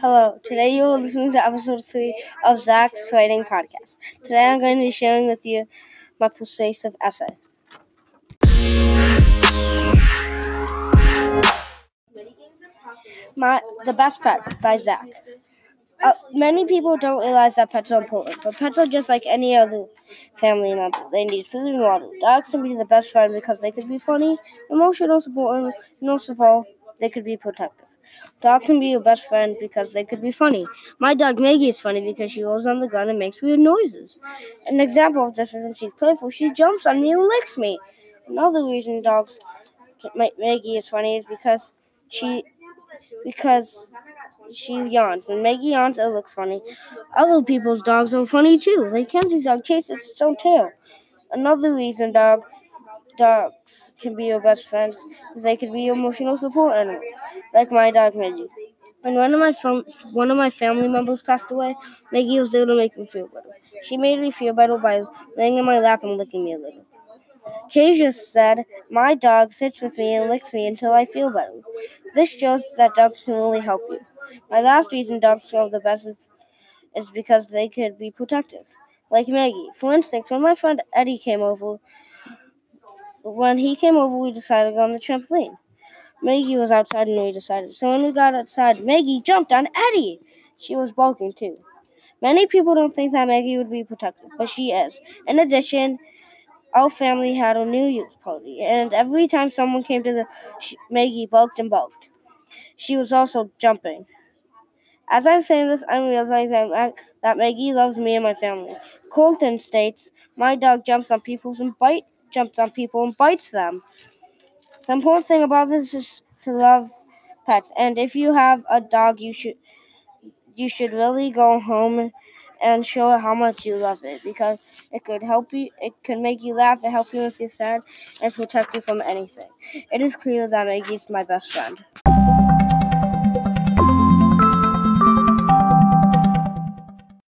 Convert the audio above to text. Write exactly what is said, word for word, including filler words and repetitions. Hello, today you are listening to episode three of Zach's Writing Podcast. Today I'm going to be sharing with you my persuasive essay. My, the Best Pet by Zach. Uh, many people don't realize that pets are important, but pets are just like any other family member. They need food and water. Dogs can be the best friend because they could be funny, emotional, supportive, and most of all, they could be protective. Dogs can be your best friend because they could be funny. My dog Maggie is funny because she rolls on the ground and makes weird noises. An example of this is when she's playful, she jumps on me and licks me. Another reason dogs make Maggie is funny is because she because. She yawns. When Maggie yawns, it looks funny. Other people's dogs are funny, too. Mackenzie's dog chases its own tail. Another reason dog, dogs can be your best friends is they can be your emotional support animal, like my dog, Maggie. When one of my fam- one of my family members passed away, Maggie was there to make me feel better. She made me feel better by laying in my lap and licking me a little. Kasia said, "My dog sits with me and licks me until I feel better." This shows that dogs can really help you. My last reason dogs are the best is because they could be protective, like Maggie. For instance, when my friend Eddie came over, when he came over, we decided to go on the trampoline. Maggie was outside and we decided. So when we got outside, Maggie jumped on Eddie. She was barking too. Many people don't think that Maggie would be protective, but she is. In addition, our family had a New Year's party, and every time someone came to the, she, Maggie barked and barked. She was also jumping. As I'm saying this, I'm realizing that, that Maggie loves me and my family. Colton states, "My dog jumps on people and bite jumps on people and bites them." The important thing about this is to love pets, and if you have a dog, you should you should really go home and show it how much you love it, because it could help you, it could make you laugh, it help you if you're sad, and protect you from anything. It is clear that Maggie's my best friend.